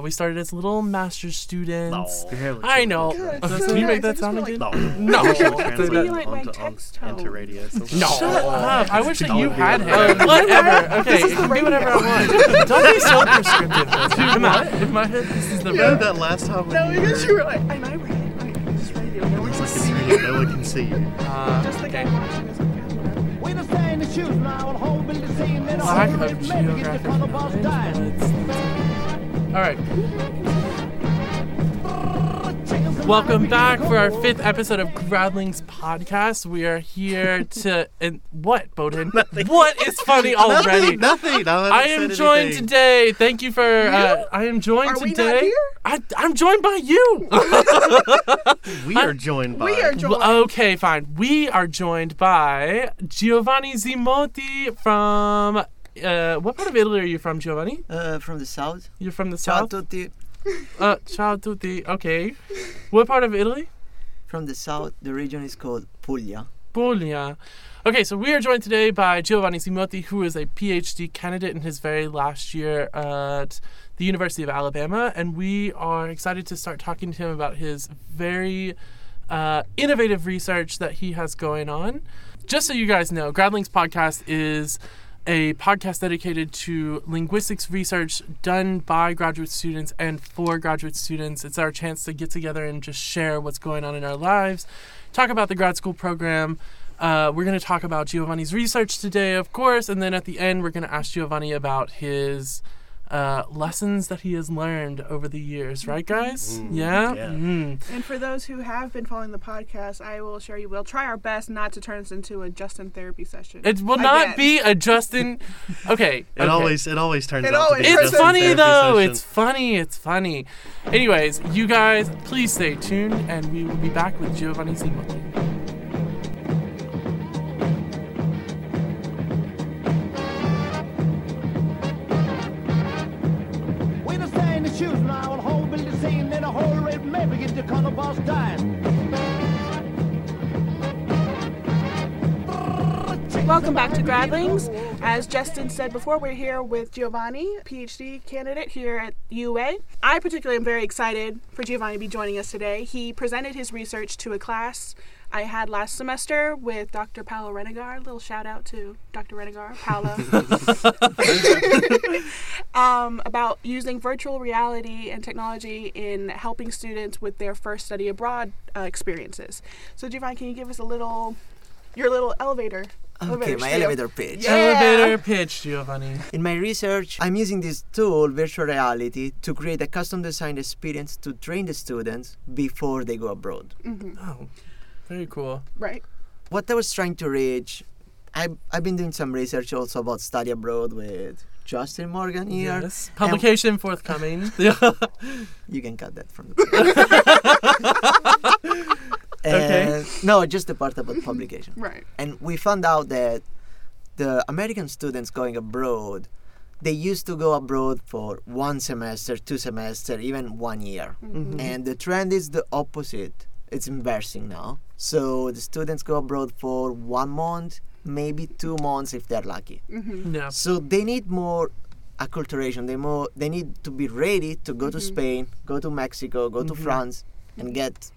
We started as little master's students. No. I know. Can you make that sound again? No. Onto radio. So no. Shut up. I wish that you had him. Whatever. Okay. Do whatever I want. Don't be so prescriptive. Dude, in my head, this is the radio. That last time. No, because you were like, am I radio? This radio. No one can see you. No one can see you. Just like I'm watching this. Lack of geographic. All right. Welcome back for our 5th episode of Gradlings Podcast. We are here to... And what, Bowden? Nothing. What is funny already? Nothing. I am joined today. Thank you for... I am joined today. Are we not here? I'm joined by you. We are joined by... Okay, fine. We are joined by Giovanni Cimotti from... what part of Italy are you from, Giovanni? From the south. You're from the south? Ciao tutti. Ciao tutti. Okay. What part of Italy? From the south. The region is called Puglia. Puglia. Okay, so we are joined today by Giovanni Cimotti, who is a PhD candidate in his very last year at the University of Alabama, and we are excited to start talking to him about his very innovative research that he has going on. Just so you guys know, Gradlings Podcast is... a podcast dedicated to linguistics research done by graduate students and for graduate students. It's our chance to get together and just share what's going on in our lives, talk about the grad school program. We're going to talk about Giovanni's research today, of course, and then at the end, we're going to ask Giovanni about his lessons that he has learned over the years. Right, guys? Yeah? Mm-hmm. And for those who have been following the podcast, I will assure you we'll try our best not to turn this into a Justin therapy session. It will not be a Justin... Okay. It always turns out to be a Justin. It's funny, though. Session. It's funny. Anyways, you guys, please stay tuned, and we will be back with Giovanni Cimotti. Welcome back to Gradlings. As Justin said before, we're here with Giovanni, PhD candidate here at UA. I particularly am very excited for Giovanni to be joining us today. He presented his research to a class I had last semester with Dr. Paolo Renegar. A little shout out to Dr. Renegar, Paolo. About using virtual reality and technology in helping students with their first study abroad experiences. So Giovanni, can you give us your little elevator? Okay, my elevator pitch. Yeah. Elevator pitch, Giovanni. In my research, I'm using this tool, virtual reality, to create a custom designed experience to train the students before they go abroad. Mm-hmm. Oh. Very cool. Right. What I was trying to reach, I've been doing some research also about study abroad with Justin Morgan here. Yes. Publication forthcoming. You can cut that from the Okay. No, just the part about publication. Right. And we found out that the American students going abroad, they used to go abroad for 1 semester, 2 semesters, even 1 year. Mm-hmm. And the trend is the opposite. It's embarrassing now. So the students go abroad for 1 month, maybe 2 months if they're lucky. Mm-hmm. Yeah. So they need more acculturation. They need to be ready to go to Spain, go to Mexico, go to France, and get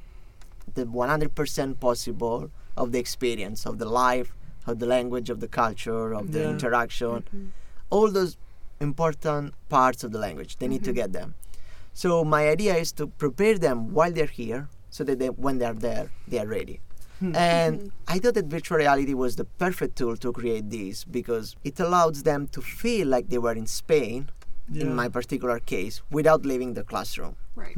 the 100% possible of the experience, of the life, of the language, of the culture, of the interaction. Mm-hmm. All those important parts of the language, they need to get them. So my idea is to prepare them while they're here, so that when they're there, they are ready. And I thought that virtual reality was the perfect tool to create this because it allows them to feel like they were in Spain, in my particular case, without leaving the classroom. Right.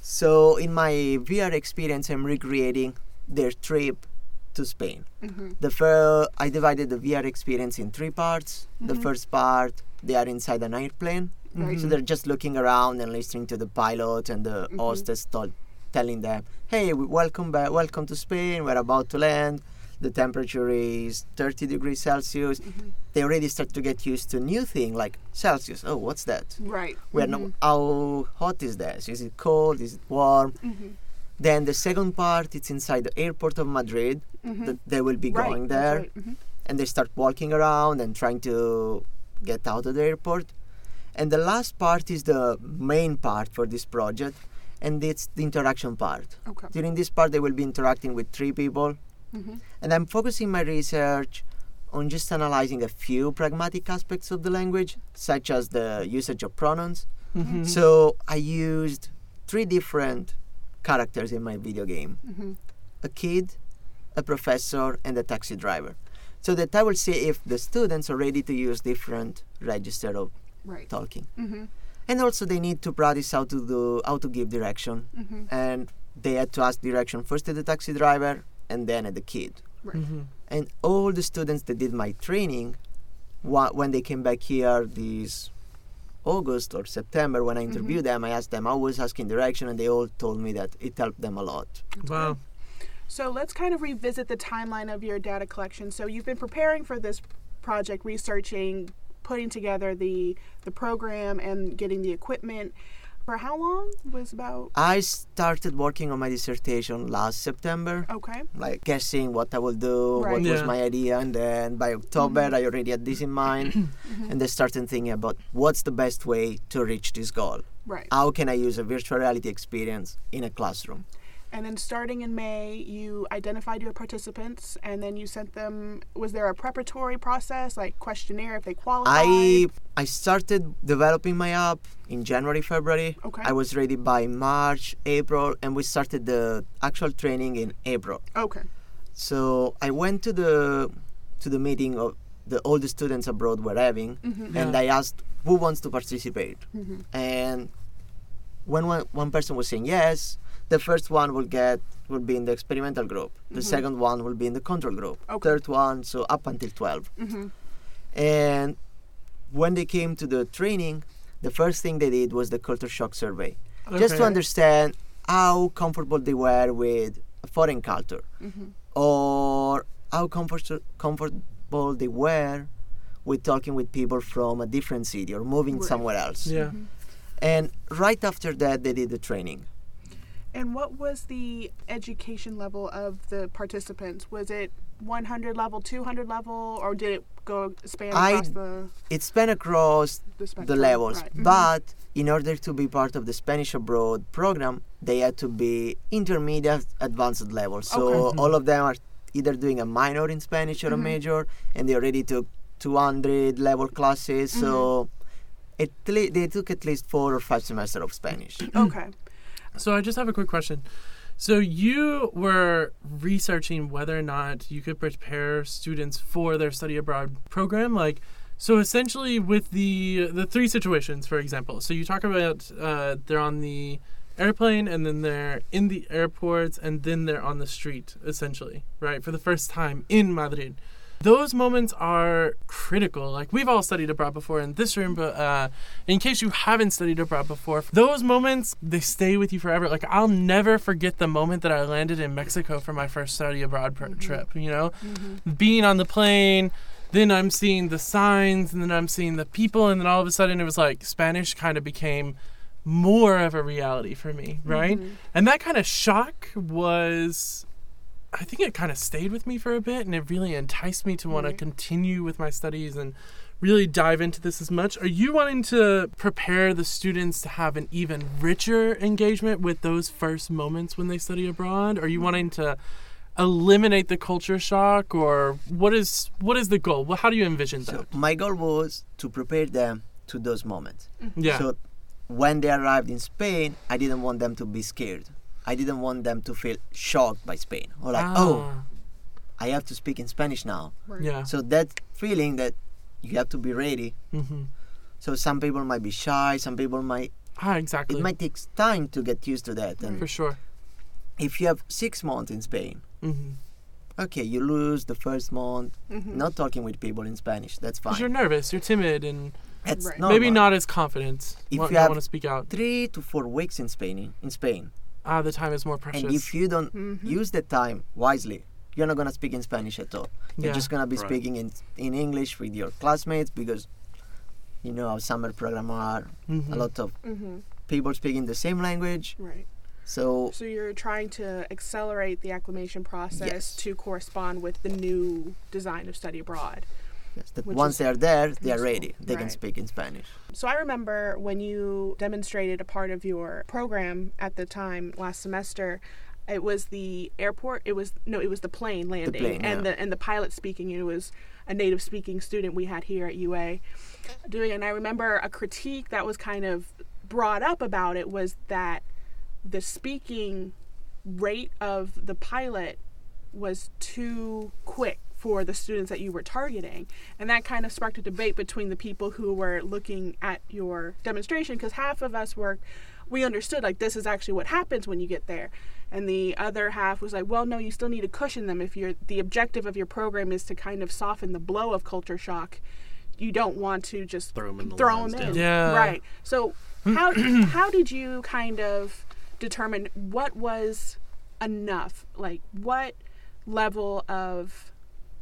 So in my VR experience, I'm recreating their trip to Spain. I divided the VR experience in 3 parts. The first part, they are inside an airplane. So they're just looking around and listening to the pilot and the hostess telling them, hey, welcome to Spain, we're about to land, the temperature is 30 degrees Celsius. They already start to get used to new thing like Celsius. Oh, what's that? Right. We're how hot is this? Is it cold? Is it warm? Then the second part, it's inside the airport of Madrid. That they will be going there. Right. And they start walking around and trying to get out of the airport. And the last part is the main part for this project, and it's the interaction part. Okay. During this part, they will be interacting with three people. Mm-hmm. And I'm focusing my research on just analyzing a few pragmatic aspects of the language, such as the usage of pronouns. Mm-hmm. So I used three different characters in my video game. Mm-hmm. A kid, a professor, and a taxi driver. So that I will see if the students are ready to use different register of talking. Mm-hmm. And also they need to practice how to give direction. Mm-hmm. And they had to ask direction first at the taxi driver and then at the kid. Right. Mm-hmm. And all the students that did my training, when they came back here this August or September, when I interviewed mm-hmm. them, I asked them, I was asking direction, and they all told me that it helped them a lot. Wow. Okay. So let's kind of revisit the timeline of your data collection. So you've been preparing for this project, researching, putting together the program and getting the equipment. For how long? I started working on my dissertation last September. Okay. Like guessing what I will do, right. what was my idea, and then by October mm-hmm. I already had this in mind, mm-hmm. and I started thinking about what's the best way to reach this goal. Right. How can I use a virtual reality experience in a classroom? And then starting in May, you identified your participants, and then you sent them, was there a preparatory process, like questionnaire if they qualified? I started developing my app in January, February. Okay. I was ready by March, April, and we started the actual training in April. Okay. So I went to the meeting of all the students abroad were having, mm-hmm. and I asked who wants to participate. Mm-hmm. And when one person was saying yes, the first one will be in the experimental group. The mm-hmm. second one will be in the control group. Okay. Third one, so up until 12. Mm-hmm. And when they came to the training, the first thing they did was the culture shock survey. Okay. Just to understand how comfortable they were with a foreign culture, mm-hmm. or how comfortable they were with talking with people from a different city or moving somewhere else. Yeah. Mm-hmm. And right after that, they did the training. And what was the education level of the participants? Was it 100 level, 200 level, or did it span across the... It span across the levels, right. But mm-hmm. in order to be part of the Spanish Abroad program, they had to be intermediate advanced level. So okay. mm-hmm. all of them are either doing a minor in Spanish or mm-hmm. a major, and they already took 200 level classes, mm-hmm. so they took at least 4 or 5 semesters of Spanish. Okay. So I just have a quick question. So you were researching whether or not you could prepare students for their study abroad program. Like, so essentially with the three situations, for example, so you talk about they're on the airplane and then they're in the airports and then they're on the street, essentially, right? For the first time in Madrid. Those moments are critical. Like, we've all studied abroad before in this room, but in case you haven't studied abroad before, those moments, they stay with you forever. Like, I'll never forget the moment that I landed in Mexico for my first study abroad mm-hmm. trip, you know? Mm-hmm. Being on the plane, then I'm seeing the signs, and then I'm seeing the people, and then all of a sudden it was like Spanish kind of became more of a reality for me, right? Mm-hmm. And that kind of shock was... I think it kind of stayed with me for a bit, and it really enticed me to want to continue with my studies and really dive into this as much. Are you wanting to prepare the students to have an even richer engagement with those first moments when they study abroad? Are you wanting to eliminate the culture shock, or what is the goal? How do you envision that? So my goal was to prepare them to those moments. Mm-hmm. Yeah. So when they arrived in Spain, I didn't want them to be scared. I didn't want them to feel shocked by Spain or like, I have to speak in Spanish now. Right. Yeah. So that feeling that you have to be ready. Mm-hmm. So some people might be shy. Some people might. Exactly. It might take time to get used to that. And for sure. If you have 6 months in Spain, mm-hmm. okay, you lose the first month mm-hmm. not talking with people in Spanish. That's fine. 'Cause you're nervous. You're timid and. Right. Maybe not as confident. If you have want to speak out. 3 to 4 weeks in Spain. The time is more precious. And if you don't mm-hmm. use the time wisely, you're not going to speak in Spanish at all. You're just going to be speaking in English with your classmates, because you know how summer programs are. Mm-hmm. A lot of mm-hmm. people speaking the same language. Right. So you're trying to accelerate the acclimation process to correspond with the new design of study abroad. Yes, that once they are there, they are ready. They can speak in Spanish. So I remember when you demonstrated a part of your program at the time last semester. It was the airport. It was the plane landing, the pilot speaking. It was a native speaking student we had here at UA doing it. And I remember a critique that was kind of brought up about it was that the speaking rate of the pilot was too quick for the students that you were targeting, and that kind of sparked a debate between the people who were looking at your demonstration, because half of us we understood, like, this is actually what happens when you get there, and the other half was like, well, no, you still need to cushion them. If you're the objective of your program is to kind of soften the blow of culture shock, you don't want to just throw them in. Yeah. Right. So how did you kind of determine what was enough? Like, what level of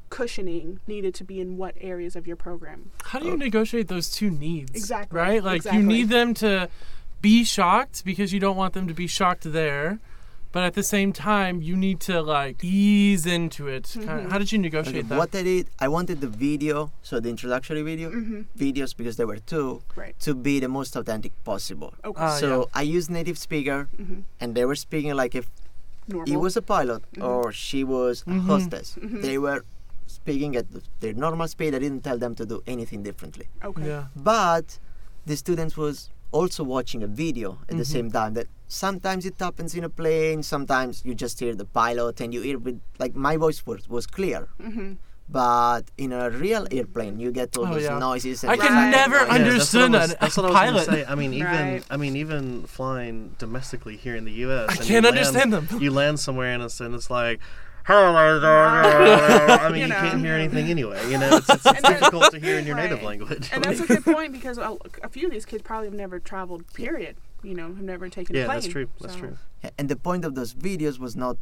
cushioning needed to be in what areas of your program? How do you negotiate those two needs? Exactly. Right? Like, you need them to be shocked because you don't want them to be shocked there. But at the same time, you need to, like, ease into it. Mm-hmm. Kind of, how did you negotiate that? What I did, I wanted the video, so the introductory video, videos, because there were two, to be the most authentic possible. Okay. I used native speaker, and they were speaking like if he was a pilot or she was a hostess. Mm-hmm. They were speaking at their normal speed. I didn't tell them to do anything differently. Okay. Yeah. But the students was also watching a video at the same time. That sometimes it happens in a plane, sometimes you just hear the pilot and you hear with, like, my voice was clear, but in a real airplane you get all these noises. And I can never understand a pilot. Even flying domestically here in the U.S. I can't understand them. You land somewhere and it's like, you can't hear anything anyway. You know, it's difficult to hear in your native language. And that's a good point, because a few of these kids probably have never traveled, period. You know, have never taken a plane. That's true. And the point of those videos was not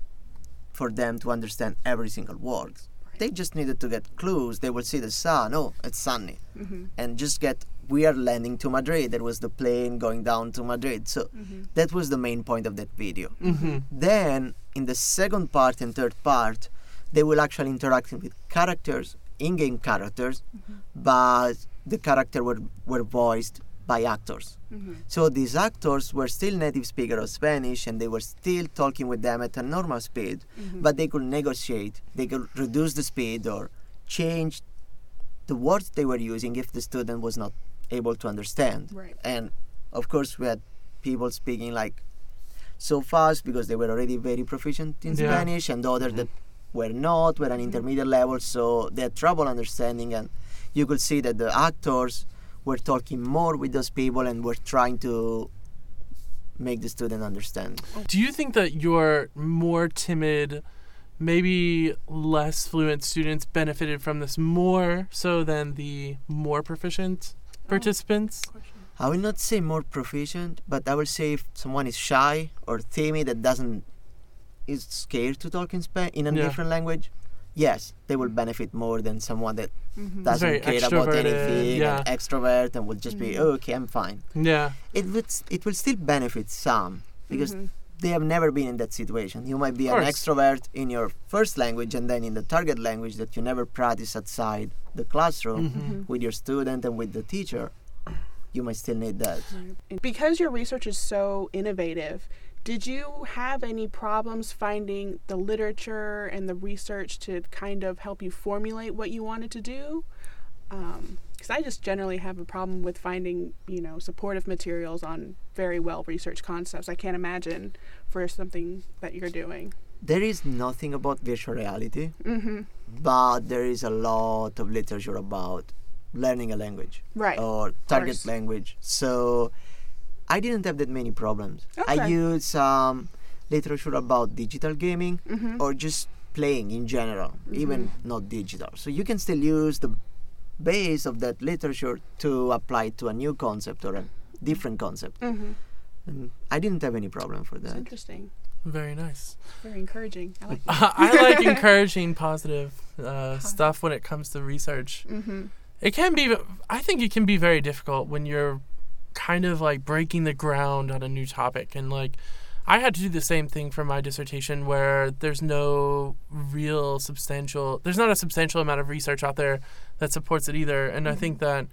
for them to understand every single word. They just needed to get clues. They would see the sun. Oh, it's sunny. And just get, we are landing to Madrid. There was the plane going down to Madrid. So that was the main point of that video. Then in the second part and third part, they will actually interact with characters, in-game characters, but the characters were voiced by actors. So these actors were still native speakers of Spanish, and they were still talking with them at a normal speed, but they could negotiate. They could reduce the speed or change the words they were using if the student was not able to understand. Right. And of course, we had people speaking like so fast because they were already very proficient in Spanish, and others that were an intermediate level, so they had trouble understanding. And you could see that the actors were talking more with those people and were trying to make the student understand. Do you think that your more timid, maybe less fluent students benefited from this more so than the more proficient participants? I will not say more proficient, but I will say if someone is shy or timid that is scared to talk in a different language, yes, they will benefit more than someone that doesn't care about anything, an extrovert, and will just be, okay, I'm fine. Yeah, it will still benefit some, because they have never been in that situation. You might be an extrovert in your first language, and then in the target language that you never practice outside the classroom with your student and with the teacher. You might still need that. Because your research is so innovative, did you have any problems finding the literature and the research to kind of help you formulate what you wanted to do? Because I just generally have a problem with finding, supportive materials on very well-researched concepts. I can't imagine for something that you're doing. There is nothing about virtual reality, but there is a lot of literature about learning a language or target language. So I didn't have that many problems. Okay. I used some literature about digital gaming or just playing in general, even not digital. So you can still use the base of that literature to apply to a new concept or a different concept. And I didn't have any problem for that. That's interesting. Very nice. Very encouraging. I like that. I like encouraging positive stuff when it comes to research. It can be, I think it can be very difficult when you're kind of like breaking the ground on a new topic. And like, I had to do the same thing for my dissertation, where there's no real substantial, there's not a substantial amount of research out there that supports it either. And I think that,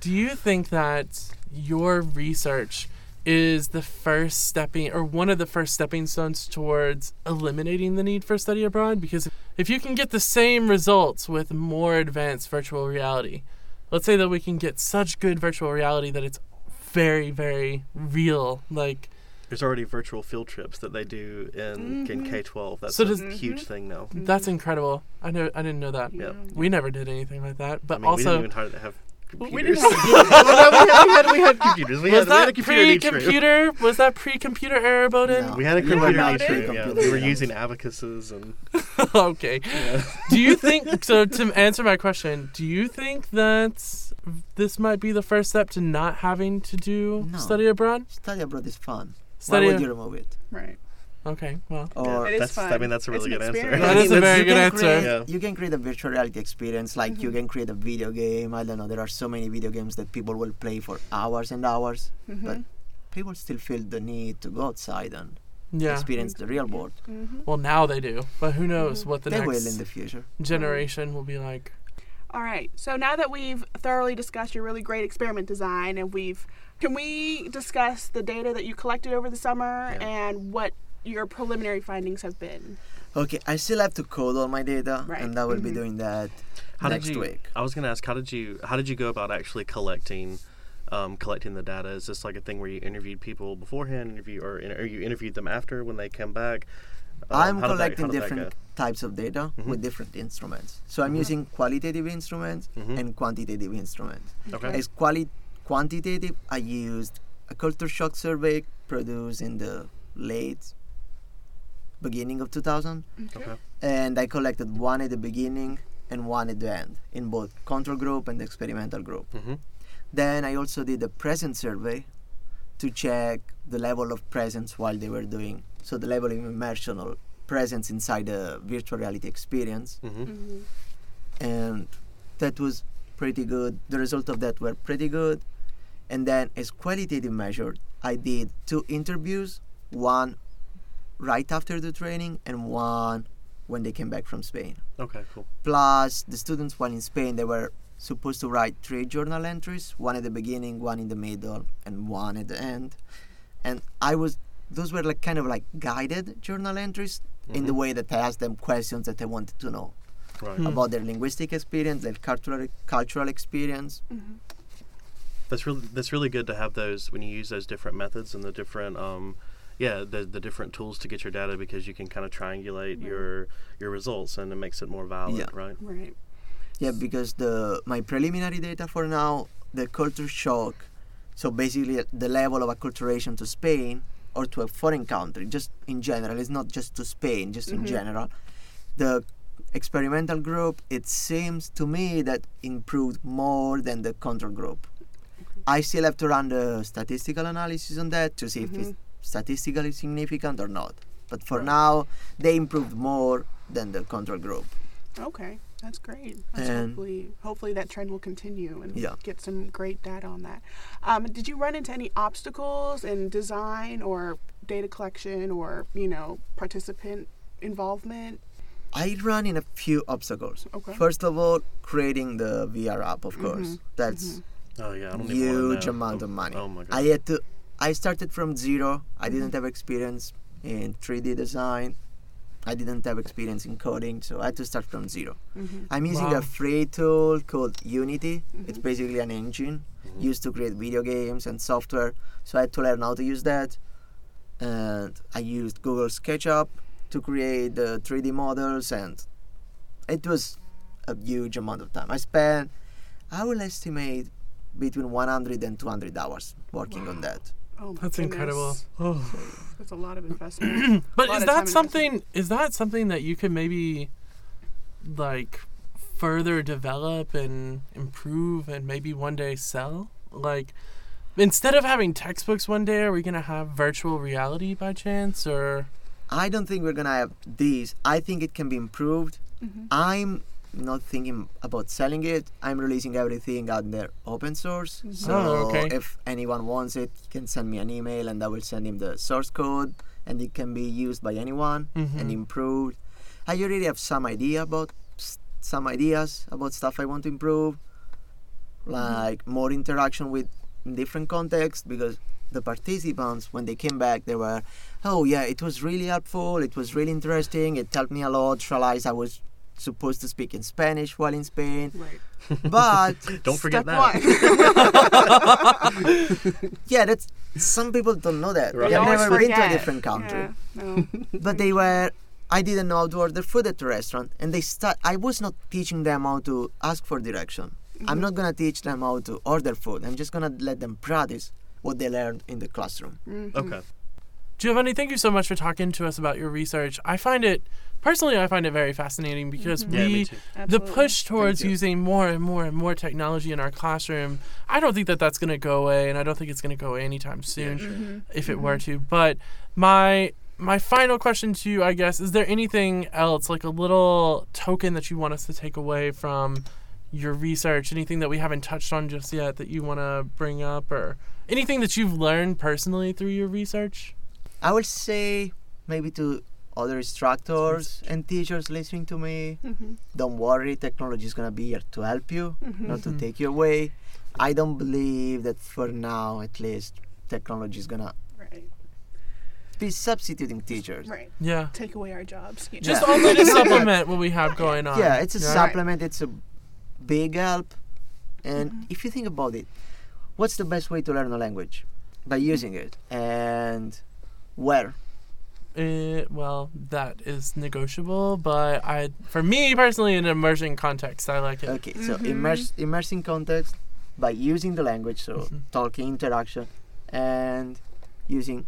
do you think that your research is the first stepping, or one of the first stepping stones towards eliminating the need for study abroad? Because if you can get the same results with more advanced virtual reality, let's say that we can get such good virtual reality that it's very, very real, like... There's already virtual field trips that they do in K-12. That's a huge thing now. That's incredible. I didn't know that. Yeah. We never did anything like that. But also, we didn't even have computers. We didn't have we had computers. We had a computer. Was that pre-computer era, Bowden? No. We had a computer. Yeah. We were using abacuses and. Okay. Yeah. Do you think so? To answer my question, do you think that this might be the first step to not having to do study abroad? Study abroad is fun. Why would you remove it? Right. Okay, well. Or it is fun. I mean, that's a really good answer. That is a very good answer. Yeah. You can create a virtual reality experience. Like, you can create a video game. I don't know. There are so many video games that people will play for hours and hours. Mm-hmm. But people still feel the need to go outside and experience the real world. Mm-hmm. Well, now they do. But who knows what the next will in the future. Generation will be like. All right. So now that we've thoroughly discussed your really great experiment design, and can we discuss the data that you collected over the summer and what your preliminary findings have been? Okay, I still have to code all my data, and I will be doing that next week. I was going to ask, how did you go about actually collecting the data? Is this like a thing where you interviewed people beforehand, or you interviewed them after when they come back? I'm collecting different types of data with different instruments. So I'm using qualitative instruments and quantitative instruments. Okay. As quantitative, I used a culture shock survey produced in the late beginning of 2000. Okay. And I collected one at the beginning and one at the end in both control group and experimental group. Then I also did a presence survey to check the level of presence while they were doing, so the level of immersion or presence inside the virtual reality experience. And that was pretty good. The results of that were pretty good. And then as qualitative measure, I did two interviews, one right after the training and one when they came back from Spain. Okay, cool. Plus, the students while in Spain, they were supposed to write 3 journal entries, one at the beginning, one in the middle, and one at the end. And those were like kind of like guided journal entries in the way that I asked them questions that I wanted to know about their linguistic experience, their cultural experience. That's really good to have those when you use those different methods and the different the different tools to get your data, because you can kind of triangulate your results, and it makes it more valid, right? Yeah, because my preliminary data for now, the culture shock, so basically the level of acculturation to Spain or to a foreign country, just in general, it's not just to Spain, just in general. The experimental group, it seems to me that improved more than the control group. I still have to run the statistical analysis on that to see if it's statistically significant or not. But for now, they improved more than the control group. Okay, that's great. Hopefully that trend will continue and get some great data on that. Did you run into any obstacles in design or data collection or, participant involvement? I ran in a few obstacles. Okay. First of all, creating the VR app, of course. That's a huge amount of money. Oh my God. I started from zero. I didn't have experience in 3D design. I didn't have experience in coding, so I had to start from zero. I'm using a free tool called Unity. It's basically an engine used to create video games and software, so I had to learn how to use that. And I used Google SketchUp to create the 3D models, and it was a huge amount of time. I spent, I will estimate, between 100 and 200 hours working on that. Oh, that's incredible. That's a lot of investment. But is that something that you could maybe like further develop and improve and maybe one day sell? Like, instead of having textbooks one day, are we going to have virtual reality by chance? Or I don't think we're going to have these. I think it can be improved. I'm not thinking about selling it. I'm releasing everything out there open source. So if anyone wants it, he can send me an email and I will send him the source code, and it can be used by anyone and improved. I already have some ideas about stuff I want to improve, like more interaction with different contexts, because the participants, when they came back, they were, oh yeah, it was really helpful, it was really interesting, it helped me a lot, realized I was supposed to speak in Spanish while in Spain. Right. But don't forget that. Yeah, that's, some people don't know that. Right. They've never been to a different country. Yeah. No. But they were, I didn't know how to order food at the restaurant, and I was not teaching them how to ask for direction. Mm-hmm. I'm not gonna teach them how to order food. I'm just gonna let them practice what they learned in the classroom. Mm-hmm. Okay. Giovanni, thank you so much for talking to us about your research. I find it very fascinating, because the push towards using more and more and more technology in our classroom, I don't think that's going to go away, and I don't think it's going to go away anytime soon, if it were to. But my final question to you, I guess, is there anything else, like a little token that you want us to take away from your research, anything that we haven't touched on just yet that you want to bring up, or anything that you've learned personally through your research? I would say maybe to other instructors and teachers listening to me, don't worry, technology is going to be here to help you, not to take you away. I don't believe that, for now at least, technology is going to be substituting teachers. Right. Yeah. Take away our jobs. You know? Just only to supplement what we have going on. Yeah, it's a supplement. It's a big help. And if you think about it, what's the best way to learn a language? By using it. And where? That is negotiable, but for me personally, in immersion context, I like it. Okay, so immersing context by using the language, so talking, interaction, and using,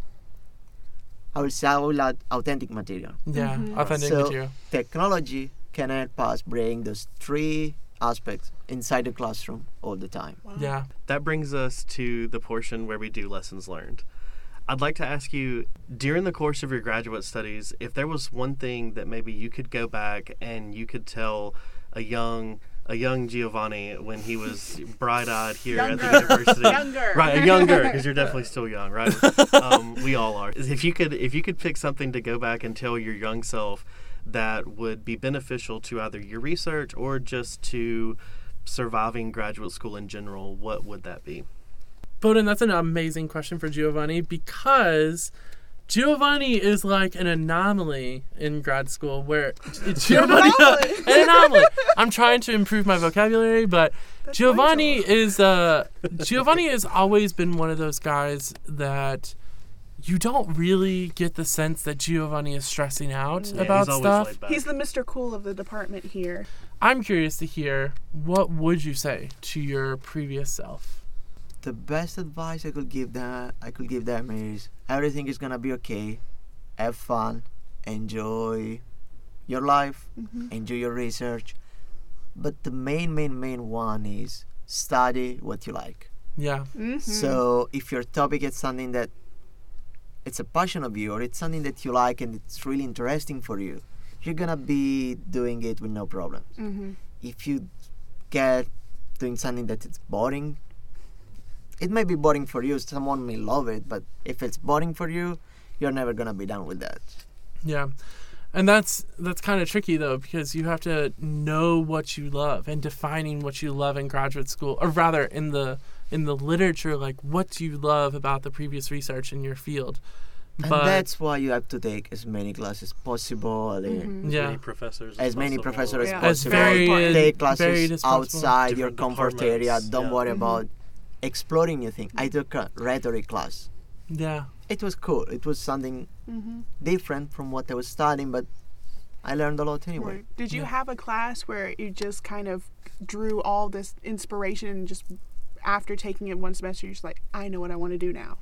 I would say, authentic material. Yeah, authentic material. Technology can help us bring those three aspects inside the classroom all the time. Wow. Yeah. That brings us to the portion where we do lessons learned. I'd like to ask you, during the course of your graduate studies, if there was one thing that maybe you could go back and you could tell a young Giovanni when he was bright-eyed here at the university. Younger, because you're definitely still young, right? We all are. If you could pick something to go back and tell your young self that would be beneficial to either your research or just to surviving graduate school in general, what would that be? Bowden, that's an amazing question for Giovanni, because Giovanni is like an anomaly in grad school where I'm trying to improve my vocabulary, but Giovanni has always been one of those guys that you don't really get the sense that Giovanni is stressing out about stuff. He's the Mr. Cool of the department here. I'm curious to hear, what would you say to your previous self? The best advice I could give them is, everything is gonna be okay. Have fun, enjoy your life, enjoy your research. But the main one is, study what you like. Yeah. So if your topic is something that it's a passion of you, or it's something that you like and it's really interesting for you, you're gonna be doing it with no problems. If you get doing something that it's boring, it may be boring for you, someone may love it, but if it's boring for you, you're never going to be done with that. Yeah. And that's kind of tricky, though, because you have to know what you love, and defining what you love in graduate school, or rather in the literature, like what do you love about the previous research in your field. But that's why you have to take as many classes possible, as many professors as possible. Take classes outside your comfort area. Don't worry about exploring new things. I took a rhetoric class. Yeah. It was cool. It was something different from what I was studying, but I learned a lot anyway. Right. Did you have a class where you just kind of drew all this inspiration and just after taking it one semester, you're just like, I know what I want to do now?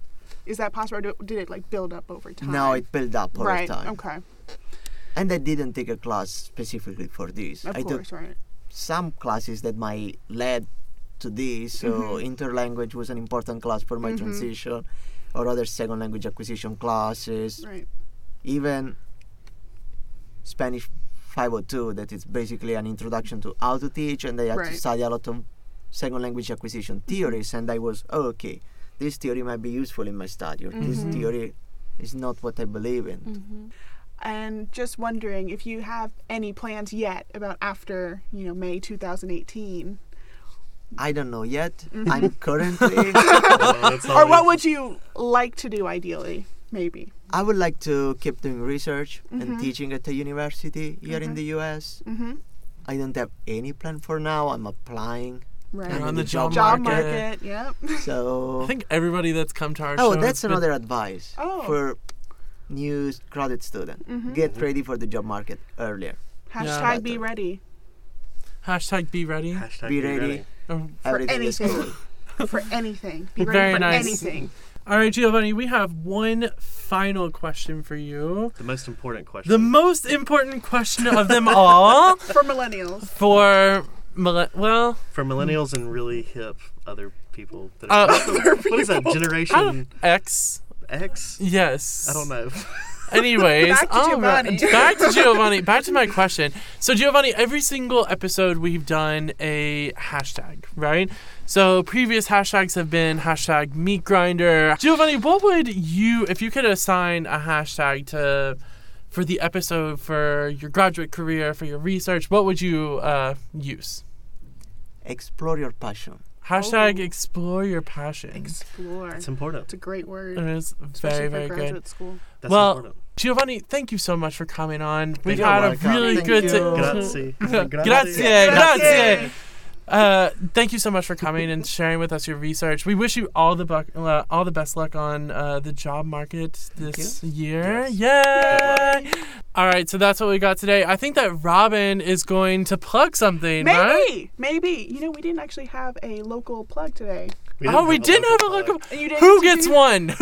Is that possible? Or did it like build up over time? No, it built up over time. Okay. And I didn't take a class specifically for this. I took some classes that might lead to this, so interlanguage was an important class for my transition, or other second language acquisition classes, even Spanish 502 that is basically an introduction to how to teach, and I had to study a lot of second language acquisition theories, and I was, okay, this theory might be useful in my study, or this theory is not what I believe in. And just wondering if you have any plans yet about after, you know, May 2018. I don't know yet. I'm currently... or what would you like to do ideally, maybe? I would like to keep doing research and teaching at the university here in the US. I don't have any plan for now. I'm applying. Right. On the job market. Yep. So I think everybody that's come to our show... Oh, that's another advice for new graduate student. Get ready for the job market earlier. Hashtag be ready. Hashtag be ready. Hashtag be ready. For anything. For anything. Be ready Very for nice. Anything. All right, Giovanni, we have one final question for you. The most important question. The most important question of them all. For millennials. For millennials and really hip other people. That are what is that, generation? X? Yes. I don't know. Anyways, back to Giovanni. Back to my question. So, Giovanni, every single episode we've done a hashtag, right? So, previous hashtags have been hashtag meat grinder. Giovanni, what would you, if you could assign a hashtag for the episode, for your graduate career, for your research, what would you use? Explore your passion. Hashtag explore your passion. Explore. It's important. It's a great word. It is very, very good. Especially for graduate school. That's important. Giovanni, thank you so much for coming on. We've had a really good... Grazie. Thank you so much for coming and sharing with us your research. We wish you all the best luck on the job market this year. Yes. Yay! All right, so that's what we got today. I think that Robin is going to plug something, right? Maybe. You know, we didn't actually have a local plug today. We didn't have a local plug. Who gets one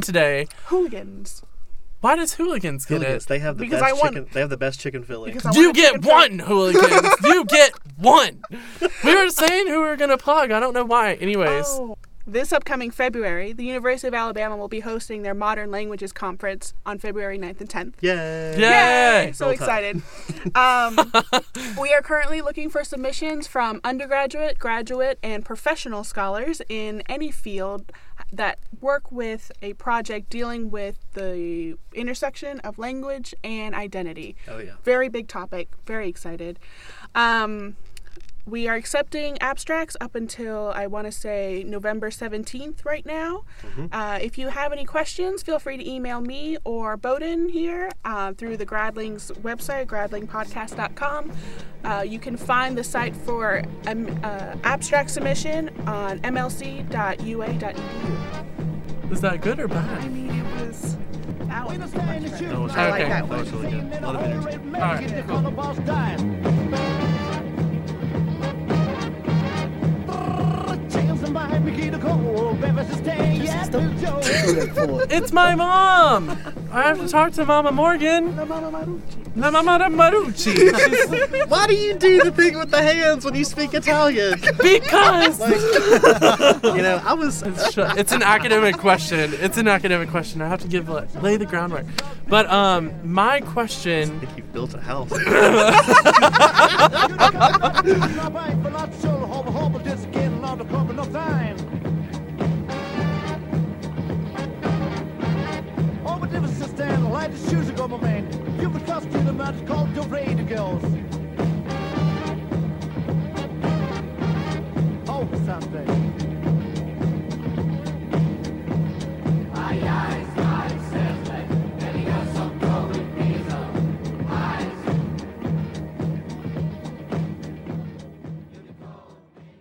today? Hooligans. Why does Hooligans get it? They have the best chicken filling. You get one, Hooligans. You get one. We were saying who we were going to plug. I don't know why. Anyways. Oh. This upcoming February, the University of Alabama will be hosting their Modern Languages Conference on February 9th and 10th. Yay! So excited. We are currently looking for submissions from undergraduate, graduate, and professional scholars in any field that work with a project dealing with the intersection of language and identity. Oh, yeah. Very big topic. Very excited. We are accepting abstracts up until, I want to say, November 17th right now. If you have any questions, feel free to email me or Bowden here through the Gradlings website, gradlingpodcast.com. You can find the site for abstract submission on mlc.ua.edu. Was that good or bad? I mean, it was... That was much better. No, I like that one. That was really good. A lot of energy. All right, cool. It's my mom! I have to talk to Mama Morgan. La Mama Marucci. Why do you do the thing with the hands when you speak Italian? Because! It's an academic question. I have to lay the groundwork. But my question... I think you built a house. Stand light the shoes ago, my man. You've been called the radio girls.